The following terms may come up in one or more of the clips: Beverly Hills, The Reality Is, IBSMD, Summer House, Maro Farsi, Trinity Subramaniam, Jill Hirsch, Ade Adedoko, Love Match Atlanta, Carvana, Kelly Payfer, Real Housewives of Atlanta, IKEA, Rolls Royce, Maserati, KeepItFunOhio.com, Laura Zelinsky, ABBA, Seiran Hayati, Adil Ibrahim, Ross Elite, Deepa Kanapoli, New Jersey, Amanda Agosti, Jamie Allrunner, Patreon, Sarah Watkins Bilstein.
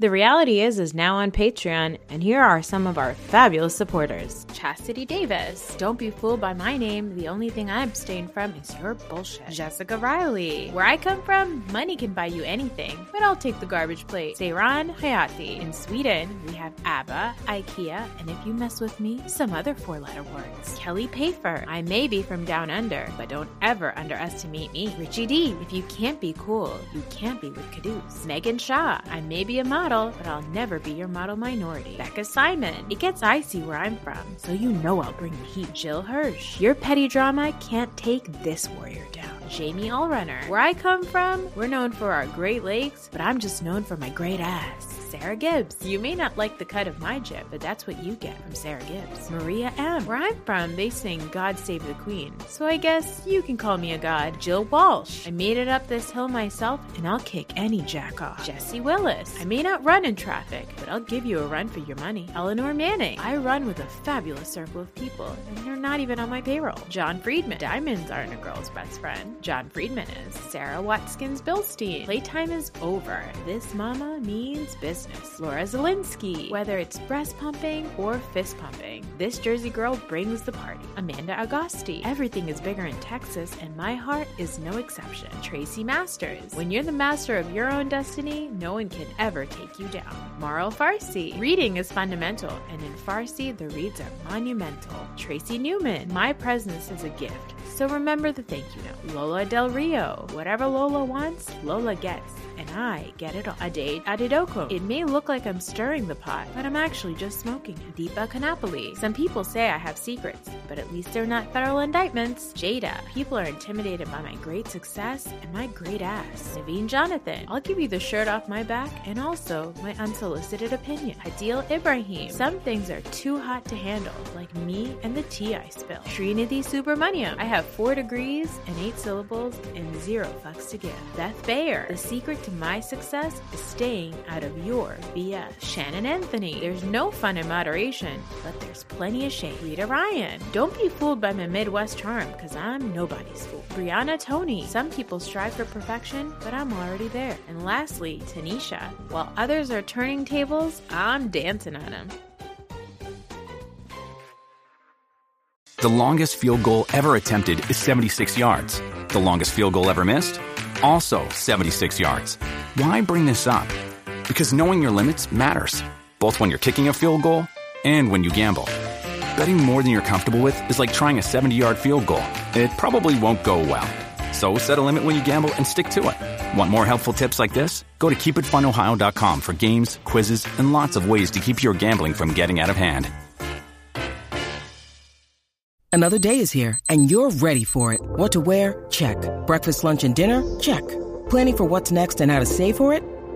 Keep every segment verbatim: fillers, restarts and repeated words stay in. The Reality Is is now on Patreon, and here are some of our fabulous supporters. Chastity Davis. Don't be fooled by my name. The only thing I abstain from is your bullshit. Jessica Riley. Where I come from, money can buy you anything, but I'll take the garbage plate. Seiran Hayati. In Sweden, we have ABBA, IKEA, and if you mess with me, some other four-letter words. Kelly Payfer. I may be from down under, but don't ever underestimate me. Richie D. If you can't be cool, you can't be with Caduce. Megan Shaw. I may be a mom, Model, but I'll never be your model minority. Becca Simon. It gets icy where I'm from, so you know I'll bring the heat. Jill Hirsch. Your petty drama can't take this warrior down. Jamie Allrunner. Where I come from, we're known for our Great Lakes, but I'm just known for my great ass. Sarah Gibbs. You may not like the cut of my jib, but that's what you get from Sarah Gibbs. Maria M. Where I'm from, they sing God Save the Queen, so I guess you can call me a god. Jill Walsh. I made it up this hill myself, and I'll kick any jack off. Jesse Willis. I may not run in traffic, but I'll give you a run for your money. Eleanor Manning. I run with a fabulous circle of people, and they're not even on my payroll. John Friedman. Diamonds aren't a girl's best friend. John Friedman is. Sarah Watkins Bilstein. Playtime is over. This mama means business. Laura Zelinsky. Whether it's breast pumping or fist pumping, this Jersey girl brings the party. Amanda Agosti. Everything is bigger in Texas, and my heart is no exception. Tracy Masters. When you're the master of your own destiny, no one can ever take you down. Maro Farsi. Reading is fundamental, and in Farsi, the reads are monumental. Tracy Newman. My presence is a gift, so remember the thank you note. Lola Del Rio. Whatever Lola wants, Lola gets, and I get it all. Ade Adedoko. It may look like I'm stirring the pot, but I'm actually just smoking it. Deepa Kanapoli. Some people say I have secrets, but at least they're not federal indictments. Jada. People are intimidated by my great success and my great ass. Naveen Jonathan. I'll give you the shirt off my back and also my unsolicited opinion. Adil Ibrahim. Some things are too hot to handle, like me and the tea I spill. Trinity Subramaniam. I have four degrees and eight syllables and zero fucks to give. Beth Bayer. The secret to my success is staying out of your B S. Shannon Anthony. There's no fun in moderation, but there's plenty of shade. Rita Ryan. Don't be fooled by my Midwest charm, because I'm nobody's fool. Brianna Tony. Some people strive for perfection, but I'm already there. And lastly, Tanisha. While others are turning tables, I'm dancing on them. The longest field goal ever attempted is seventy-six yards. The longest field goal ever missed? Also seventy-six yards. Why bring this up? Because knowing your limits matters, both when you're kicking a field goal and when you gamble. Betting more than you're comfortable with is like trying a seventy-yard field goal. It probably won't go well. So set a limit when you gamble and stick to it. Want more helpful tips like this? Go to Keep It Fun Ohio dot com for games, quizzes, and lots of ways to keep your gambling from getting out of hand. Another day is here, and you're ready for it. What to wear? Check. Breakfast, lunch, and dinner? Check. Planning for what's next and how to save for it?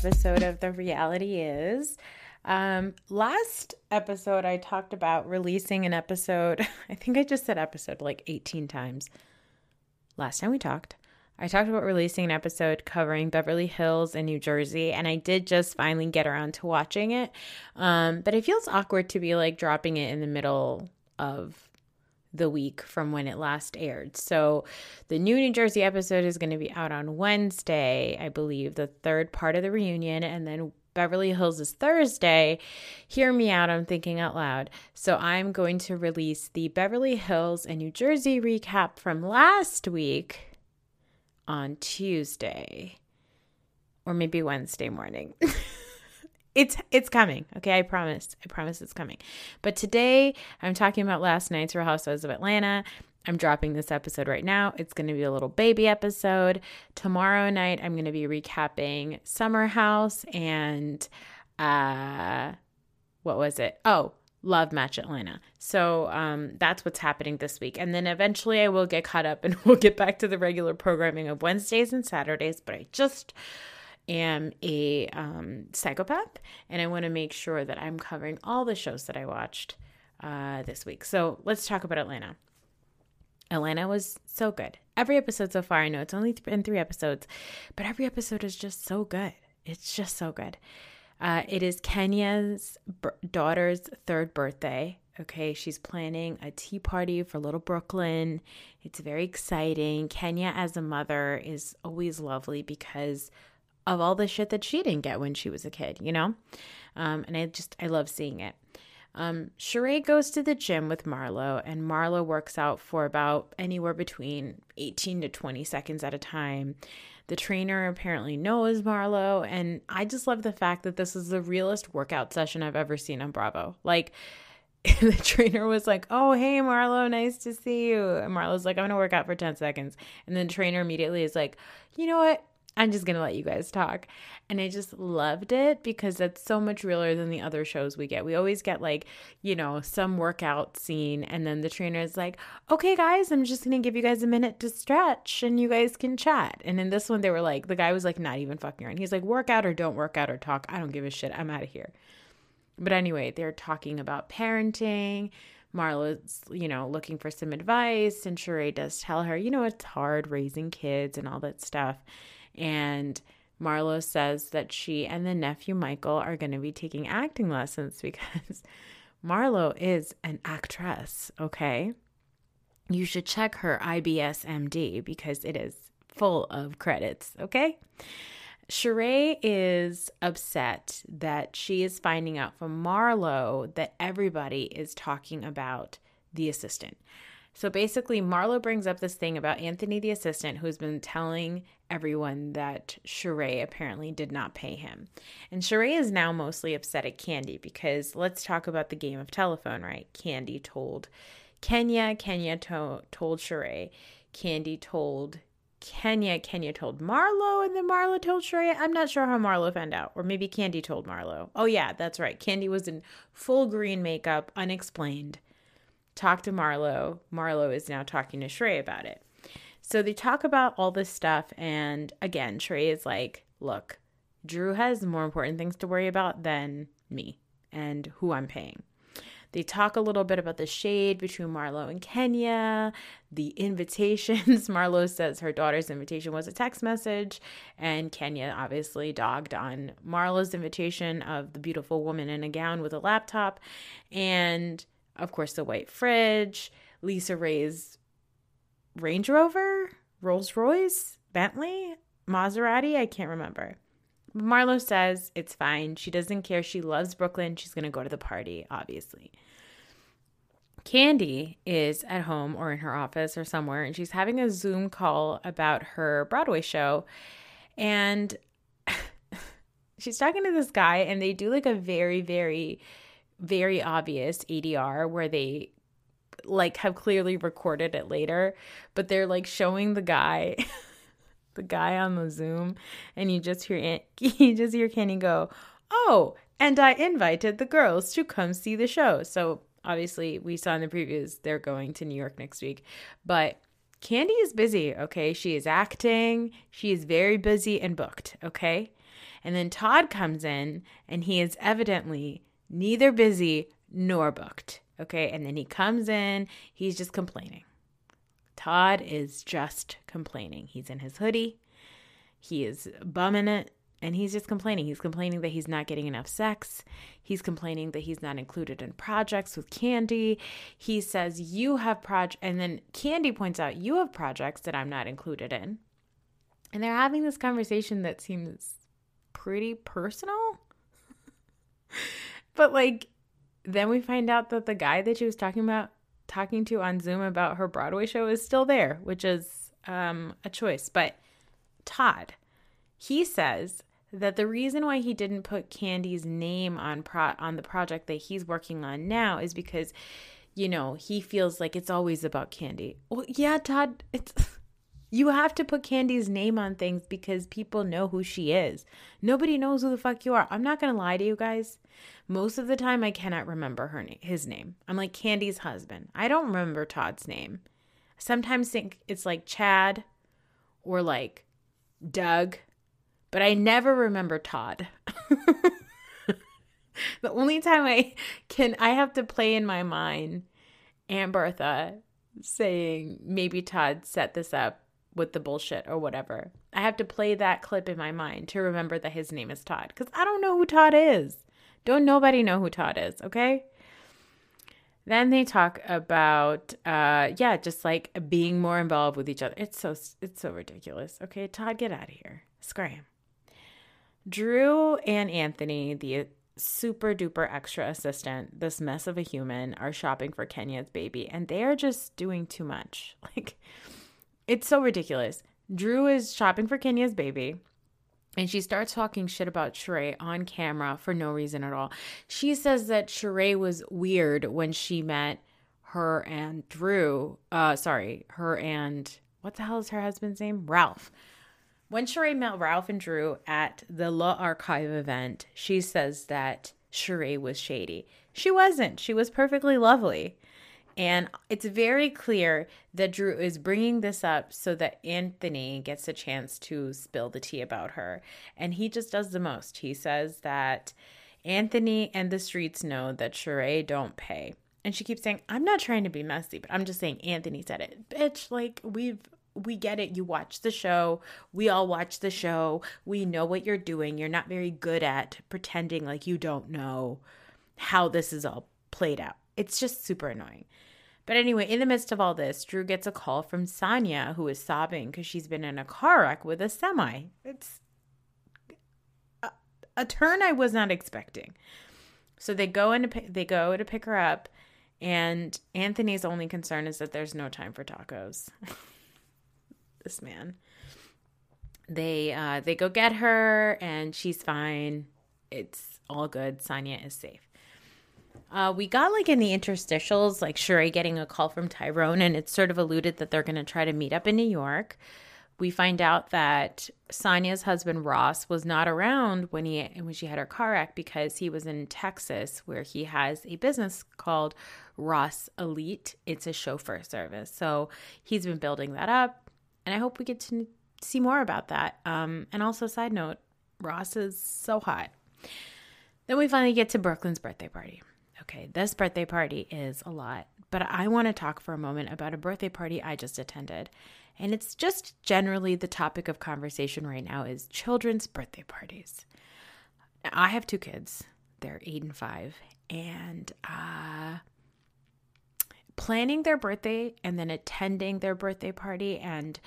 Episode of The Reality Is. Um, last episode, I talked about releasing an episode. I think I just said episode like eighteen times. Last time we talked, I talked about releasing an episode covering Beverly Hills and New Jersey, and I did just finally get around to watching it. Um, but it feels awkward to be like dropping it in the middle of the week from when it last aired. So the new New Jersey episode is going to be out on Wednesday, I believe, the third part of the reunion, and then Beverly Hills is Thursday. Hear me out, I'm thinking out loud. So I'm going to release the Beverly Hills and New Jersey recap from last week on Tuesday, or maybe Wednesday morning. It's it's coming, okay? I promise. I promise it's coming. But today, I'm talking about last night's Real Housewives of Atlanta. I'm dropping this episode right now. It's going to be a little baby episode. Tomorrow night, I'm going to be recapping Summer House and, uh, what was it? Oh, Love Match Atlanta. So um, that's what's happening this week. And then eventually I will get caught up and we'll get back to the regular programming of Wednesdays and Saturdays. But I just am a um, psychopath, and I want to make sure that I'm covering all the shows that I watched uh, this week. So let's talk about Atlanta. Atlanta was so good. Every episode so far, I know it's only th- in three episodes, but every episode is just so good. It's just so good. Uh, it is Kenya's b- daughter's third birthday. Okay, she's planning a tea party for little Brooklyn. It's very exciting. Kenya as a mother is always lovely because of all the shit that she didn't get when she was a kid, you know? Um, and I just, I love seeing it. Um, Sheree goes to the gym with Marlo, and Marlo works out for about anywhere between eighteen to twenty seconds at a time. The trainer apparently knows Marlo, and I just love the fact that this is the realest workout session I've ever seen on Bravo. Like, the trainer was like, oh, hey, Marlo, nice to see you. And Marlo's like, I'm going to work out for ten seconds. And then the trainer immediately is like, you know what? I'm just going to let you guys talk. And I just loved it because that's so much realer than the other shows we get. We always get like, you know, some workout scene and then the trainer is like, okay, guys, I'm just going to give you guys a minute to stretch and you guys can chat. And in this one, they were like, the guy was like, not even fucking around. He's like, work out or don't work out or talk. I don't give a shit. I'm out of here. But anyway, they're talking about parenting. Marlo's, you know, looking for some advice, and Sheree does tell her, you know, it's hard raising kids and all that stuff. And Marlo says that she and the nephew Michael are going to be taking acting lessons because Marlo is an actress, okay? You should check her I B S M D because it is full of credits, okay? Sheree is upset that she is finding out from Marlo that everybody is talking about the assistant. So basically, Marlo brings up this thing about Anthony, the assistant, who's been telling everyone that Sheree apparently did not pay him. And Sheree is now mostly upset at Candy because let's talk about the game of telephone, right? Candy told Kenya, Kenya to- told Sheree, Candy told Kenya, Kenya told Marlo, and then Marlo told Sheree. I'm not sure how Marlo found out, or maybe Candy told Marlo. Oh yeah, that's right. Candy was in full green makeup, unexplained. Talk to Marlo. Marlo is now talking to Sheree about it. So they talk about all this stuff, and again, Sheree is like, look, Drew has more important things to worry about than me and who I'm paying. They talk a little bit about the shade between Marlo and Kenya, the invitations. Marlo says her daughter's invitation was a text message, and Kenya obviously dogged on Marlo's invitation of the beautiful woman in a gown with a laptop, and of course, the white fridge, Lisa Ray's Range Rover, Rolls Royce, Bentley, Maserati, I can't remember. Marlo says it's fine. She doesn't care. She loves Brooklyn. She's going to go to the party, obviously. Candy is at home or in her office or somewhere, and she's having a Zoom call about her Broadway show. And she's talking to this guy, and they do like a very, very... very obvious A D R where they like have clearly recorded it later, but they're like showing the guy, the guy on the Zoom, and you just hear Aunt, you just hear Kenny go, oh, and I invited the girls to come see the show. So obviously we saw in the previews they're going to New York next week, but Candy is busy, okay? She is acting. She is very busy and booked, okay? And then Todd comes in, and he is evidently neither busy nor booked, okay? And then he comes in, he's just complaining. Todd is just complaining. He's in his hoodie, he is bumming it, and he's just complaining. He's complaining that he's not getting enough sex. He's complaining that he's not included in projects with Candy. He says, you have projects, and then Candy points out, you have projects that I'm not included in. And they're having this conversation that seems pretty personal. But, like, then we find out that the guy that she was talking about, talking to on Zoom about her Broadway show is still there, which is um, a choice. But Todd, he says that the reason why he didn't put Candy's name on pro- on the project that he's working on now is because, you know, he feels like it's always about Candy. Well, yeah, Todd, it's You have to put Candy's name on things because people know who she is. Nobody knows who the fuck you are. I'm not going to lie to you guys. Most of the time, I cannot remember her na- his name. I'm like, Candy's husband. I don't remember Todd's name. I sometimes think it's like Chad or like Doug, but I never remember Todd. The only time I can, I have to play in my mind Aunt Bertha saying, maybe Todd set this up with the bullshit or whatever. I have to play that clip in my mind to remember that his name is Todd, because I don't know who Todd is. Don't nobody know who Todd is, okay? Then they talk about, uh, yeah, just like being more involved with each other. It's so, it's so ridiculous. Okay, Todd, get out of here. Scram. Drew and Anthony, the super duper extra assistant, this mess of a human, are shopping for Kenya's baby, and they are just doing too much. Like, it's so ridiculous. Drew is shopping for Kenya's baby, and she starts talking shit about Sheree on camera for no reason at all. She says that Sheree was weird when she met her and Drew. Uh, sorry, her and what the hell is her husband's name? Ralph. When Sheree met Ralph and Drew at the La Archive event, she says that Sheree was shady. She wasn't. She was perfectly lovely. And it's very clear that Drew is bringing this up so that Anthony gets a chance to spill the tea about her. And he just does the most. He says that Anthony and the streets know that Sheree don't pay. And she keeps saying, I'm not trying to be messy, but I'm just saying Anthony said it. Bitch, like, we've... we get it. You watch the show. We all watch the show. We know what you're doing. You're not very good at pretending like you don't know how this is all played out. It's just super annoying. But anyway, in the midst of all this, Drew gets a call from Sonia, who is sobbing because she's been in a car wreck with a semi. It's a, a turn I was not expecting. So they go in to, they go to pick her up, and Anthony's only concern is that there's no time for tacos. This man. They uh, they go get her, and she's fine. It's all good. Sonia is safe. Uh, we got, like, in the interstitials, like, Sheree getting a call from Tyrone, and it's sort of alluded that they're going to try to meet up in New York. We find out that Sonia's husband, Ross, was not around when he when she had her car wreck because he was in Texas, where he has a business called Ross Elite. It's a chauffeur service. So he's been building that up. And I hope we get to see more about that. Um, and also, side note, Ross is so hot. Then we finally get to Brooklyn's birthday party. Okay, this birthday party is a lot. But I want to talk for a moment about a birthday party I just attended. And it's just generally the topic of conversation right now is children's birthday parties. Now, I have two kids. They're eight and five. And uh planning their birthday and then attending their birthday party and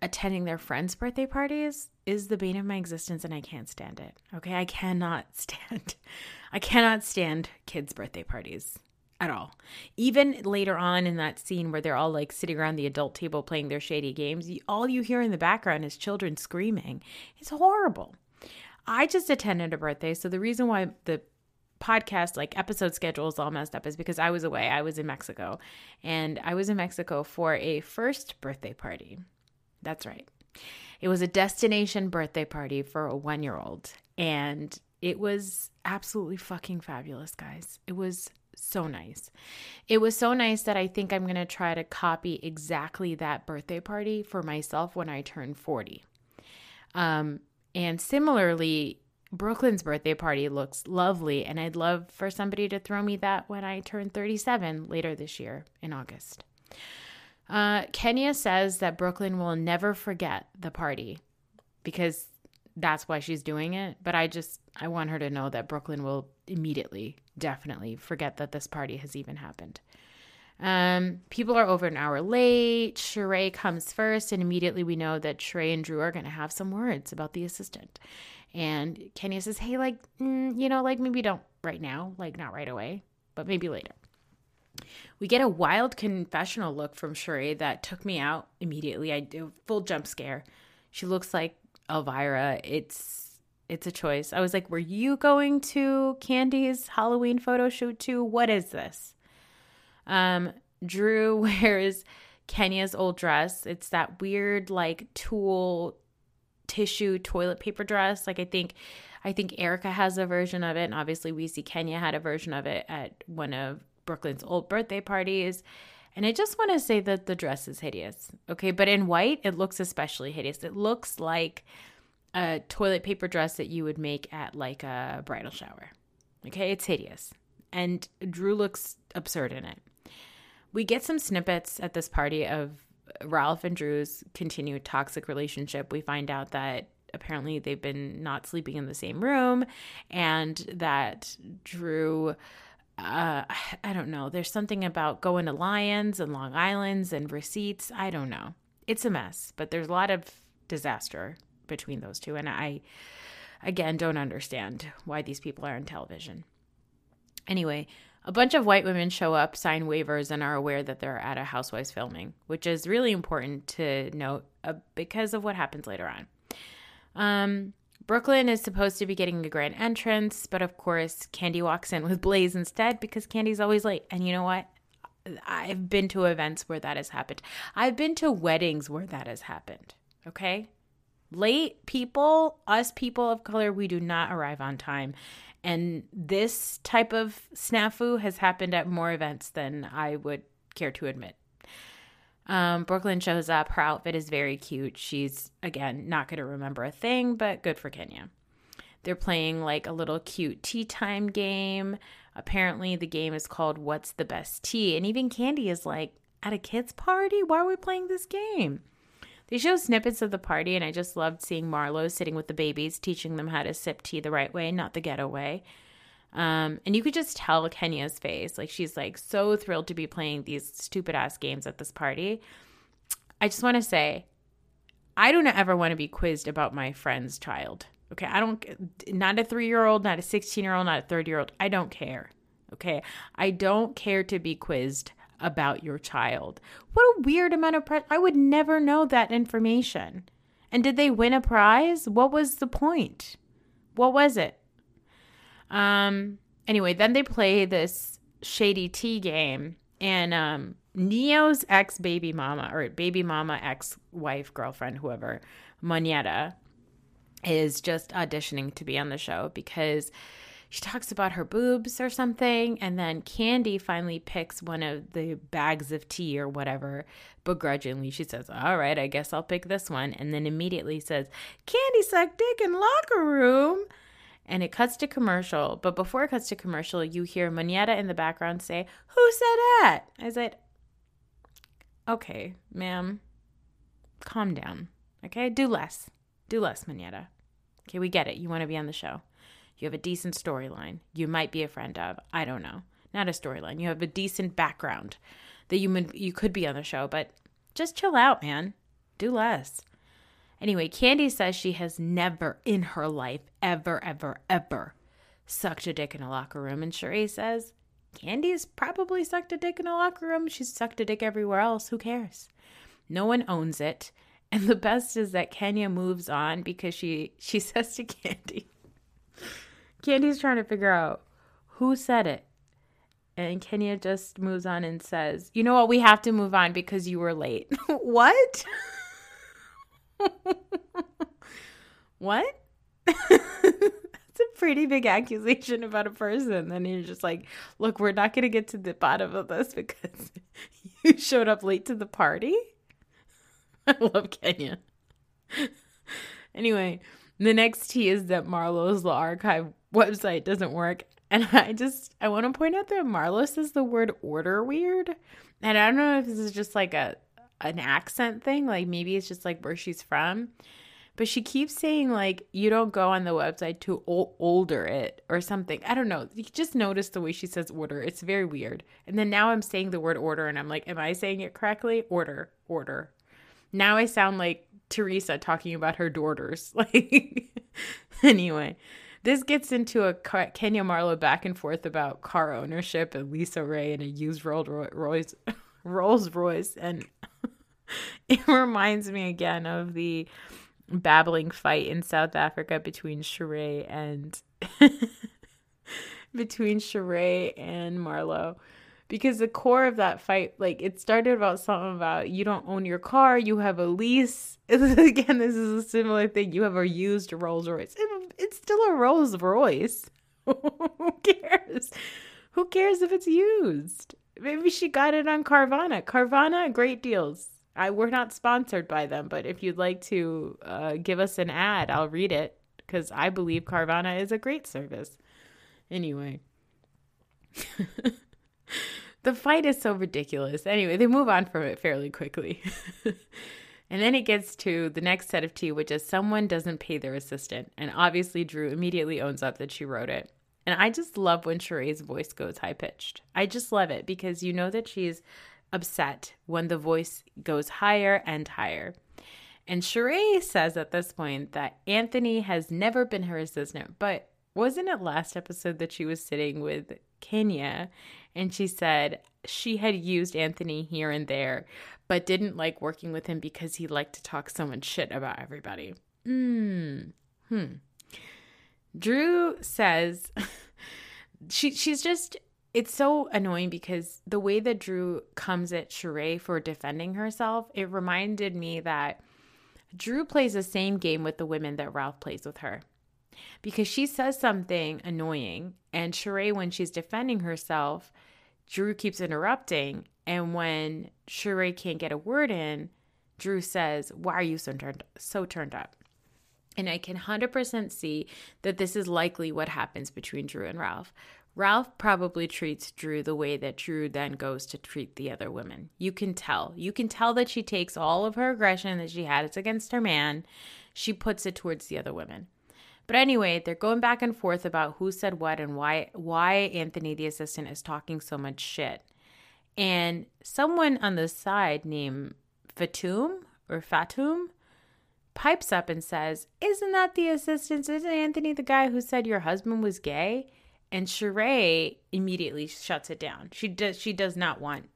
attending their friends' birthday parties is the bane of my existence, and I can't stand it. Okay, I cannot stand. I cannot stand kids' birthday parties at all. Even later on in that scene where they're all like sitting around the adult table playing their shady games, all you hear in the background is children screaming. It's horrible. I just attended a birthday, so the reason why the podcast like episode schedule is all messed up is because I was away. I was in Mexico, and I was in Mexico for a first birthday party. That's right. It was a destination birthday party for a one-year-old, and it was absolutely fucking fabulous, guys. It was so nice. It was so nice that I think I'm going to try to copy exactly that birthday party for myself when I turn forty. Um, and similarly, Brooklyn's birthday party looks lovely, and I'd love for somebody to throw me that when I turn thirty-seven later this year in August. Uh, Kenya says that Brooklyn will never forget the party because that's why she's doing it, but I just, I want her to know that Brooklyn will immediately, definitely forget that this party has even happened. Um, people are over an hour late. Sheree comes first, and immediately we know that Sheree and Drew are going to have some words about the assistant. And Kenya says, hey, like, mm, you know, like maybe don't right now, like not right away, but maybe later. We get a wild confessional look from Sheree that took me out immediately. I do full jump scare. She looks like Elvira. It's it's a choice. I was like, were you going to Candy's Halloween photo shoot too? What is this? Um, Drew wears Kenya's old dress. It's that weird like tulle tissue toilet paper dress. Like I think I think Erica has a version of it, and obviously we see Kenya had a version of it at one of Brooklyn's old birthday parties. And I just want to say that the dress is hideous, okay? But in white, it looks especially hideous. It looks like a toilet paper dress that you would make at like a bridal shower, okay? It's hideous. And Drew looks absurd in it. We get some snippets at this party of Ralph and Drew's continued toxic relationship. We find out that apparently they've been not sleeping in the same room, and that Drew... Uh, I don't know. There's something about going to Lions and Long Islands and receipts. I don't know. It's a mess, but there's a lot of disaster between those two. And I, again, don't understand why these people are on television. Anyway, a bunch of white women show up, sign waivers, and are aware that they're at a Housewives filming, which is really important to note uh, because of what happens later on. Um... Brooklyn is supposed to be getting a grand entrance, but of course, Kandi walks in with Blaze instead because Kandi's always late. And you know what? I've been to events where that has happened. I've been to weddings where that has happened, okay? Late people, us people of color, we do not arrive on time. And this type of snafu has happened at more events than I would care to admit. Um, Brooklyn shows up. Her outfit is very cute. She's, again, not going to remember a thing, but good for Kenya. They're playing like a little cute tea time game. Apparently the game is called What's the Best Tea? And even Kandi is like, at a kid's party? Why are we playing this game? They show snippets of the party, and I just loved seeing Marlo sitting with the babies, teaching them how to sip tea the right way, not the ghetto way. Um, and you could just tell Kenya's face. Like, she's, like, so thrilled to be playing these stupid-ass games at this party. I just want to say, I don't ever want to be quizzed about my friend's child. Okay? I don't – not a three-year-old, not a sixteen-year-old, not a thirty-year-old. I don't care. Okay? I don't care to be quizzed about your child. What a weird amount of pressure. I would never know that information. And did they win a prize? What was the point? What was it? Um, anyway, then they play this shady tea game, and, um, Neo's ex-baby mama, or baby mama ex-wife, girlfriend, whoever, Moneta, is just auditioning to be on the show because she talks about her boobs or something, and then Kandi finally picks one of the bags of tea or whatever. Begrudgingly, she says, all right, I guess I'll pick this one, and then immediately says, Kandi sucked dick in locker room. And it cuts to commercial. But before it cuts to commercial, you hear Moneta in the background say, who said that? I said, okay, ma'am, calm down. Okay, do less. Do less, Moneta. Okay, we get it. You want to be on the show. You have a decent storyline. You might be a friend of. I don't know. Not a storyline. You have a decent background that you, you could be on the show. But just chill out, man. Do less. Anyway, Kandi says she has never in her life, ever, ever, ever sucked a dick in a locker room. And Sheree says, Kandi's probably sucked a dick in a locker room. She's sucked a dick everywhere else. Who cares? No one owns it. And the best is that Kenya moves on because she, she says to Kandi, Kandi's trying to figure out who said it. And Kenya just moves on and says, you know what? We have to move on because you were late. What? What? That's a pretty big accusation about a person. Then you're just like, look, we're not going to get to the bottom of this because you showed up late to the party. I love Kenya. Anyway, the next tea is that Marlo's Law Archive website doesn't work. And I just, I want to point out that Marlo says the word order weird. And I don't know if this is just like a an accent thing, like maybe it's just like where she's from, but she keeps saying like you don't go on the website to o- older it or something. I don't know, you just notice the way she says order. It's very weird. And then now I'm saying the word order and I'm like, am I saying it correctly? Order, order. Now I sound like Teresa talking about her daughters, like anyway, this gets into a Kenya Marlo back and forth about car ownership and Lisa Ray and a used Rolls Royce Rolls Royce and it reminds me again of the babbling fight in South Africa between Sheree and between Sheree and Marlo, because the core of that fight, like, it started about something about you don't own your car, you have a lease. Again, this is a similar thing. You have a used Rolls Royce. It, it's still a Rolls Royce. Who cares? Who cares if it's used? Maybe she got it on Carvana. Carvana, great deals. I, we're not sponsored by them, but if you'd like to uh, give us an ad, I'll read it because I believe Carvana is a great service. Anyway. The fight is so ridiculous. Anyway, they move on from it fairly quickly. And then it gets to the next set of tea, which is someone doesn't pay their assistant. And obviously Drew immediately owns up that she wrote it. And I just love when Sheree's voice goes high-pitched. I just love it because you know that she's upset when the voice goes higher and higher. And Sheree says at this point that Anthony has never been her assistant. But wasn't it last episode that she was sitting with Kenya and she said she had used Anthony here and there but didn't like working with him because he liked to talk so much shit about everybody? Mm. Hmm. Drew says she she's just, it's so annoying because the way that Drew comes at Sheree for defending herself, it reminded me that Drew plays the same game with the women that Ralph plays with her. Because she says something annoying and Sheree, when she's defending herself, Drew keeps interrupting. And when Sheree can't get a word in, Drew says, why are you so turned, so turned up? And I can one hundred percent see that this is likely what happens between Drew and Ralph. Ralph probably treats Drew the way that Drew then goes to treat the other women. You can tell. You can tell that she takes all of her aggression that she has against her man. She puts it towards the other women. But anyway, they're going back and forth about who said what and why, why Anthony, the assistant, is talking so much shit. And someone on the side named Fatum or Fatum pipes up and says, isn't that the assistant? Isn't Anthony the guy who said your husband was gay? And Sheree immediately shuts it down. She does, she does not want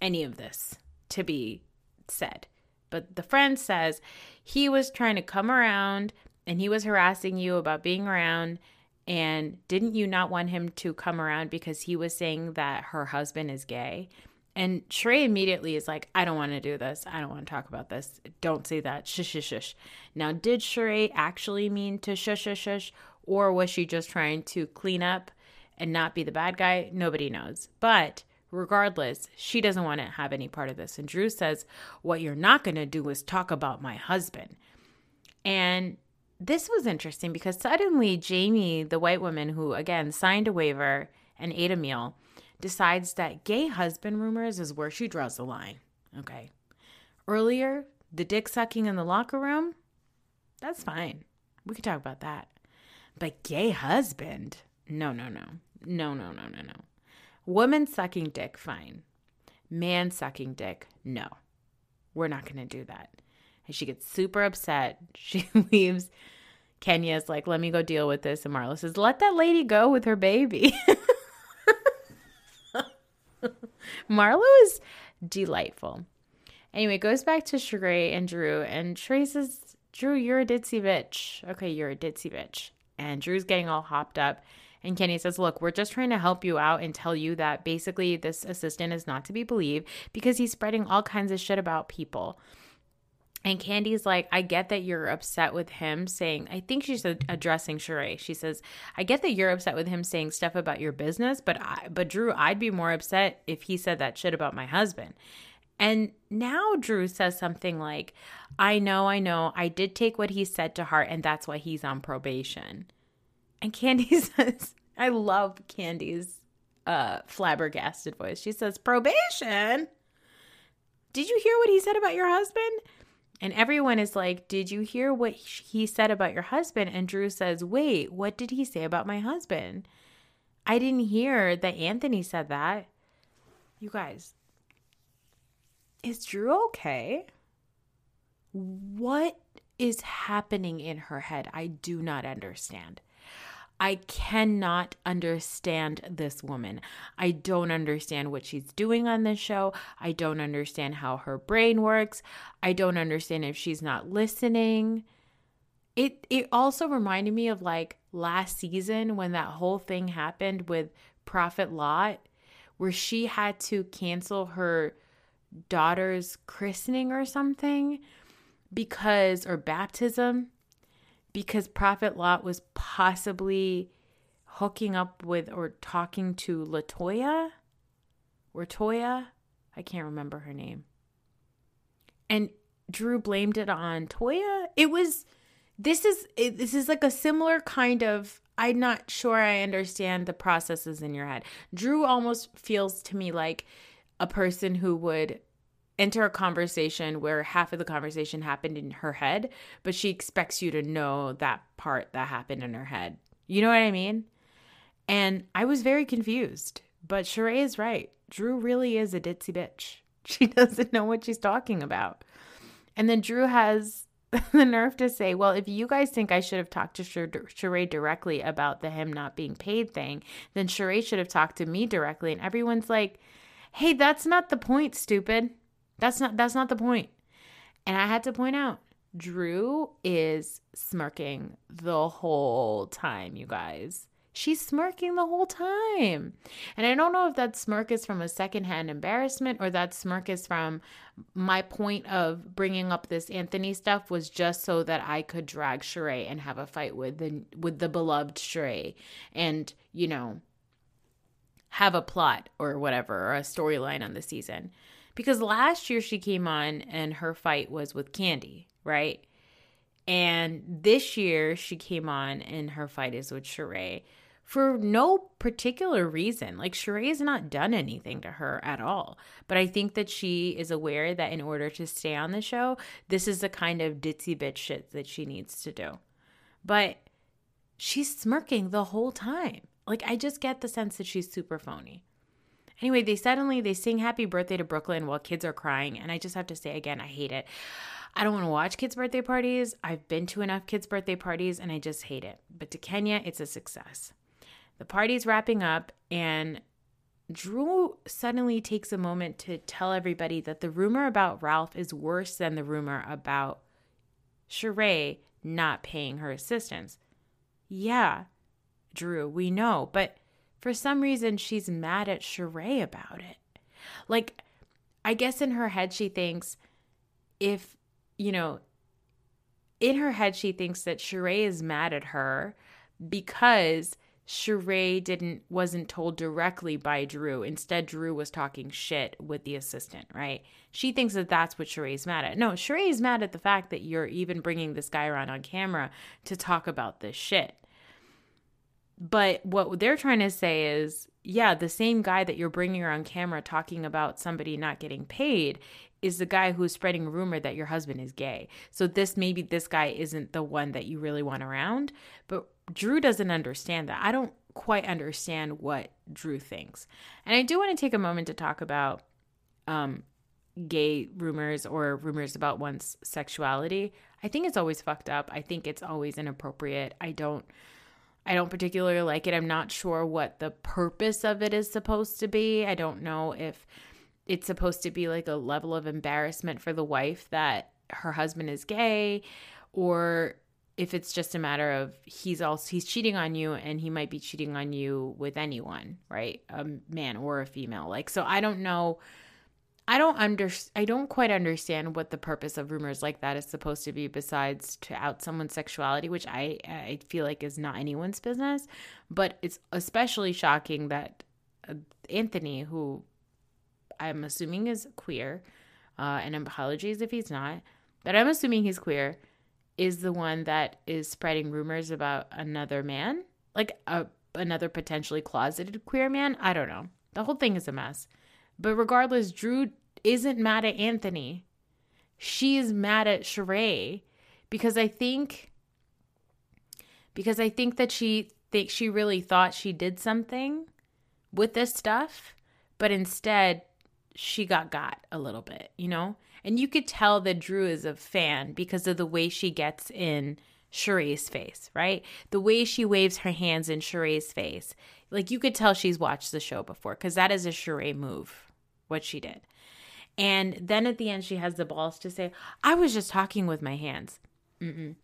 any of this to be said. But the friend says, he was trying to come around and he was harassing you about being around. And didn't you not want him to come around because he was saying that her husband is gay? And Sheree immediately is like, I don't want to do this. I don't want to talk about this. Don't say that. Shush, shush, shush. Now, did Sheree actually mean to shush, shush, shush? Or was she just trying to clean up and not be the bad guy? Nobody knows. But regardless, she doesn't want to have any part of this. And Drew says, what you're not going to do is talk about my husband. And this was interesting because suddenly Jamie, the white woman who, again, signed a waiver and ate a meal, decides that gay husband rumors is where she draws the line. Okay. Earlier, the dick sucking in the locker room, that's fine. We can talk about that. But gay husband? No, no, no. No, no, no, no, no. Woman sucking dick, fine. Man sucking dick, no. We're not going to do that. And she gets super upset. She leaves. Kenya's like, let me go deal with this. And Marla says, let that lady go with her baby. Marlo is delightful. Anyway, goes back to Sheree and Drew, and Sheree says, Drew, you're a ditzy bitch. Okay, you're a ditzy bitch. And Drew's getting all hopped up, and Kenny says, look, we're just trying to help you out and tell you that basically this assistant is not to be believed because he's spreading all kinds of shit about people. And Candy's like, I get that you're upset with him saying, I think she's addressing Sheree. She says, I get that you're upset with him saying stuff about your business, but I, but Drew, I'd be more upset if he said that shit about my husband. And now Drew says something like, I know, I know, I did take what he said to heart, and that's why he's on probation. And Candy says, I love Candy's uh, flabbergasted voice. She says, probation? Did you hear what he said about your husband? And everyone is like, did you hear what he said about your husband? And Drew says, wait, what did he say about my husband? I didn't hear that Anthony said that. You guys, is Drew okay? What is happening in her head? I do not understand. I cannot understand this woman. I don't understand what she's doing on this show. I don't understand how her brain works. I don't understand if she's not listening. It it also reminded me of like last season when that whole thing happened with Prophet Lot, where she had to cancel her daughter's christening or something because, or baptism, because Prophet Lot was possibly hooking up with or talking to LaToya or Toya. I can't remember her name. And Drew blamed it on Toya. It was, this is, it, this is like a similar kind of, I'm not sure I understand the processes in your head. Drew almost feels to me like a person who would enter a conversation where half of the conversation happened in her head, but she expects you to know that part that happened in her head. You know what I mean? And I was very confused, but Sheree is right. Drew really is a ditzy bitch. She doesn't know what she's talking about. And then Drew has the nerve to say, well, if you guys think I should have talked to Sheree directly about the him not being paid thing, then Sheree should have talked to me directly. And everyone's like, hey, that's not the point, stupid. That's not, that's not the point. And I had to point out, Drew is smirking the whole time, you guys. She's smirking the whole time. And I don't know if that smirk is from a secondhand embarrassment or that smirk is from my point of bringing up this Anthony stuff was just so that I could drag Sheree and have a fight with the, with the beloved Sheree and, you know, have a plot or whatever or a storyline on the season. Because last year she came on and her fight was with Candy, right? And this year she came on and her fight is with Sheree. For no particular reason. Like, Sheree has not done anything to her at all. But I think that she is aware that in order to stay on the show, this is the kind of ditzy bitch shit that she needs to do. But she's smirking the whole time. Like, I just get the sense that she's super phony. Anyway, they suddenly, they sing happy birthday to Brooklyn while kids are crying. And I just have to say again, I hate it. I don't want to watch kids' birthday parties. I've been to enough kids' birthday parties and I just hate it. But to Kenya, it's a success. The party's wrapping up and Drew suddenly takes a moment to tell everybody that the rumor about Ralph is worse than the rumor about Sheree not paying her assistants. Yeah, Drew, we know. But for some reason, she's mad at Sheree about it. Like, I guess in her head, she thinks if... You know, in her head, she thinks that Sheree is mad at her because Sheree didn't, wasn't told directly by Drew. Instead, Drew was talking shit with the assistant, right? She thinks that that's what Sheree's mad at. No, Sheree is mad at the fact that you're even bringing this guy around on camera to talk about this shit. But what they're trying to say is, yeah, the same guy that you're bringing around camera talking about somebody not getting paid is the guy who's spreading rumor that your husband is gay. So this, maybe this guy isn't the one that you really want around. But Drew doesn't understand that. I don't quite understand what Drew thinks. And I do want to take a moment to talk about um, gay rumors or rumors about one's sexuality. I think it's always fucked up. I think it's always inappropriate. I don't, I don't particularly like it. I'm not sure what the purpose of it is supposed to be. I don't know if it's supposed to be like a level of embarrassment for the wife that her husband is gay, or if it's just a matter of he's also he's cheating on you and he might be cheating on you with anyone, right? A man or a female. Like, so I don't know. I don't under I don't quite understand what the purpose of rumors like that is supposed to be besides to out someone's sexuality, which I I feel like is not anyone's business. But it's especially shocking that Anthony, who I'm assuming is queer, uh, and apologies if he's not, but I'm assuming he's queer, is the one that is spreading rumors about another man, like a, another potentially closeted queer man. I don't know. The whole thing is a mess. But regardless, Drew isn't mad at Anthony. She is mad at Sheree because I think because I think that she think she really thought she did something with this stuff, but instead she got got a little bit, you know? And you could tell that Drew is a fan because of the way she gets in Sheree's face, right? The way she waves her hands in Sheree's face. Like, you could tell she's watched the show before because that is a Sheree move, what she did. And then at the end, she has the balls to say, I was just talking with my hands. Mm-mm.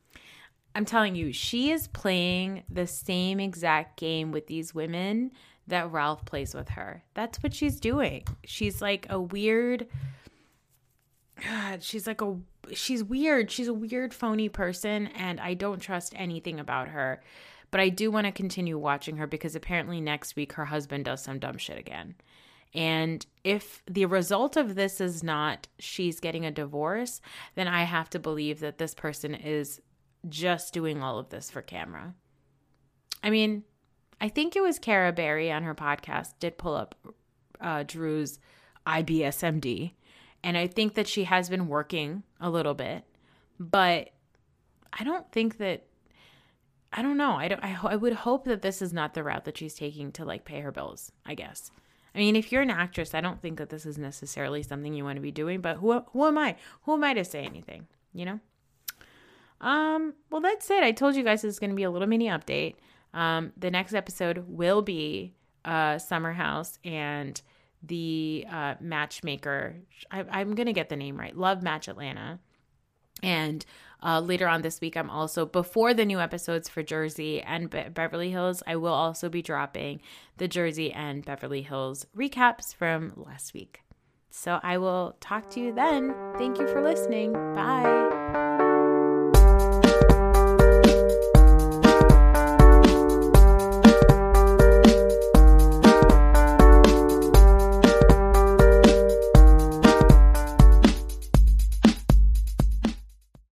I'm telling you, she is playing the same exact game with these women that Ralph plays with her. That's what she's doing. She's like a weird, God, she's like a, she's weird. She's a weird, phony person, and I don't trust anything about her. But I do want to continue watching her because apparently next week her husband does some dumb shit again. And if the result of this is not she's getting a divorce, then I have to believe that this person is just doing all of this for camera. I mean, I think it was Cara Berry on her podcast did pull up uh, Drew's I B S M D. And I think that she has been working a little bit. But I don't think that – I don't know. I, don't, I, ho- I would hope that this is not the route that she's taking to, like, pay her bills, I guess. I mean, if you're an actress, I don't think that this is necessarily something you want to be doing. But who who am I? Who am I to say anything, you know? Um. Well, that's it. I told you guys it's going to be a little mini update. Um, the next episode will be uh, Summer House and the uh, matchmaker. I, I'm going to get the name right. Love Match Atlanta. And uh, later on this week, I'm also, before the new episodes for Jersey and Be- Beverly Hills, I will also be dropping the Jersey and Beverly Hills recaps from last week. So I will talk to you then. Thank you for listening. Bye.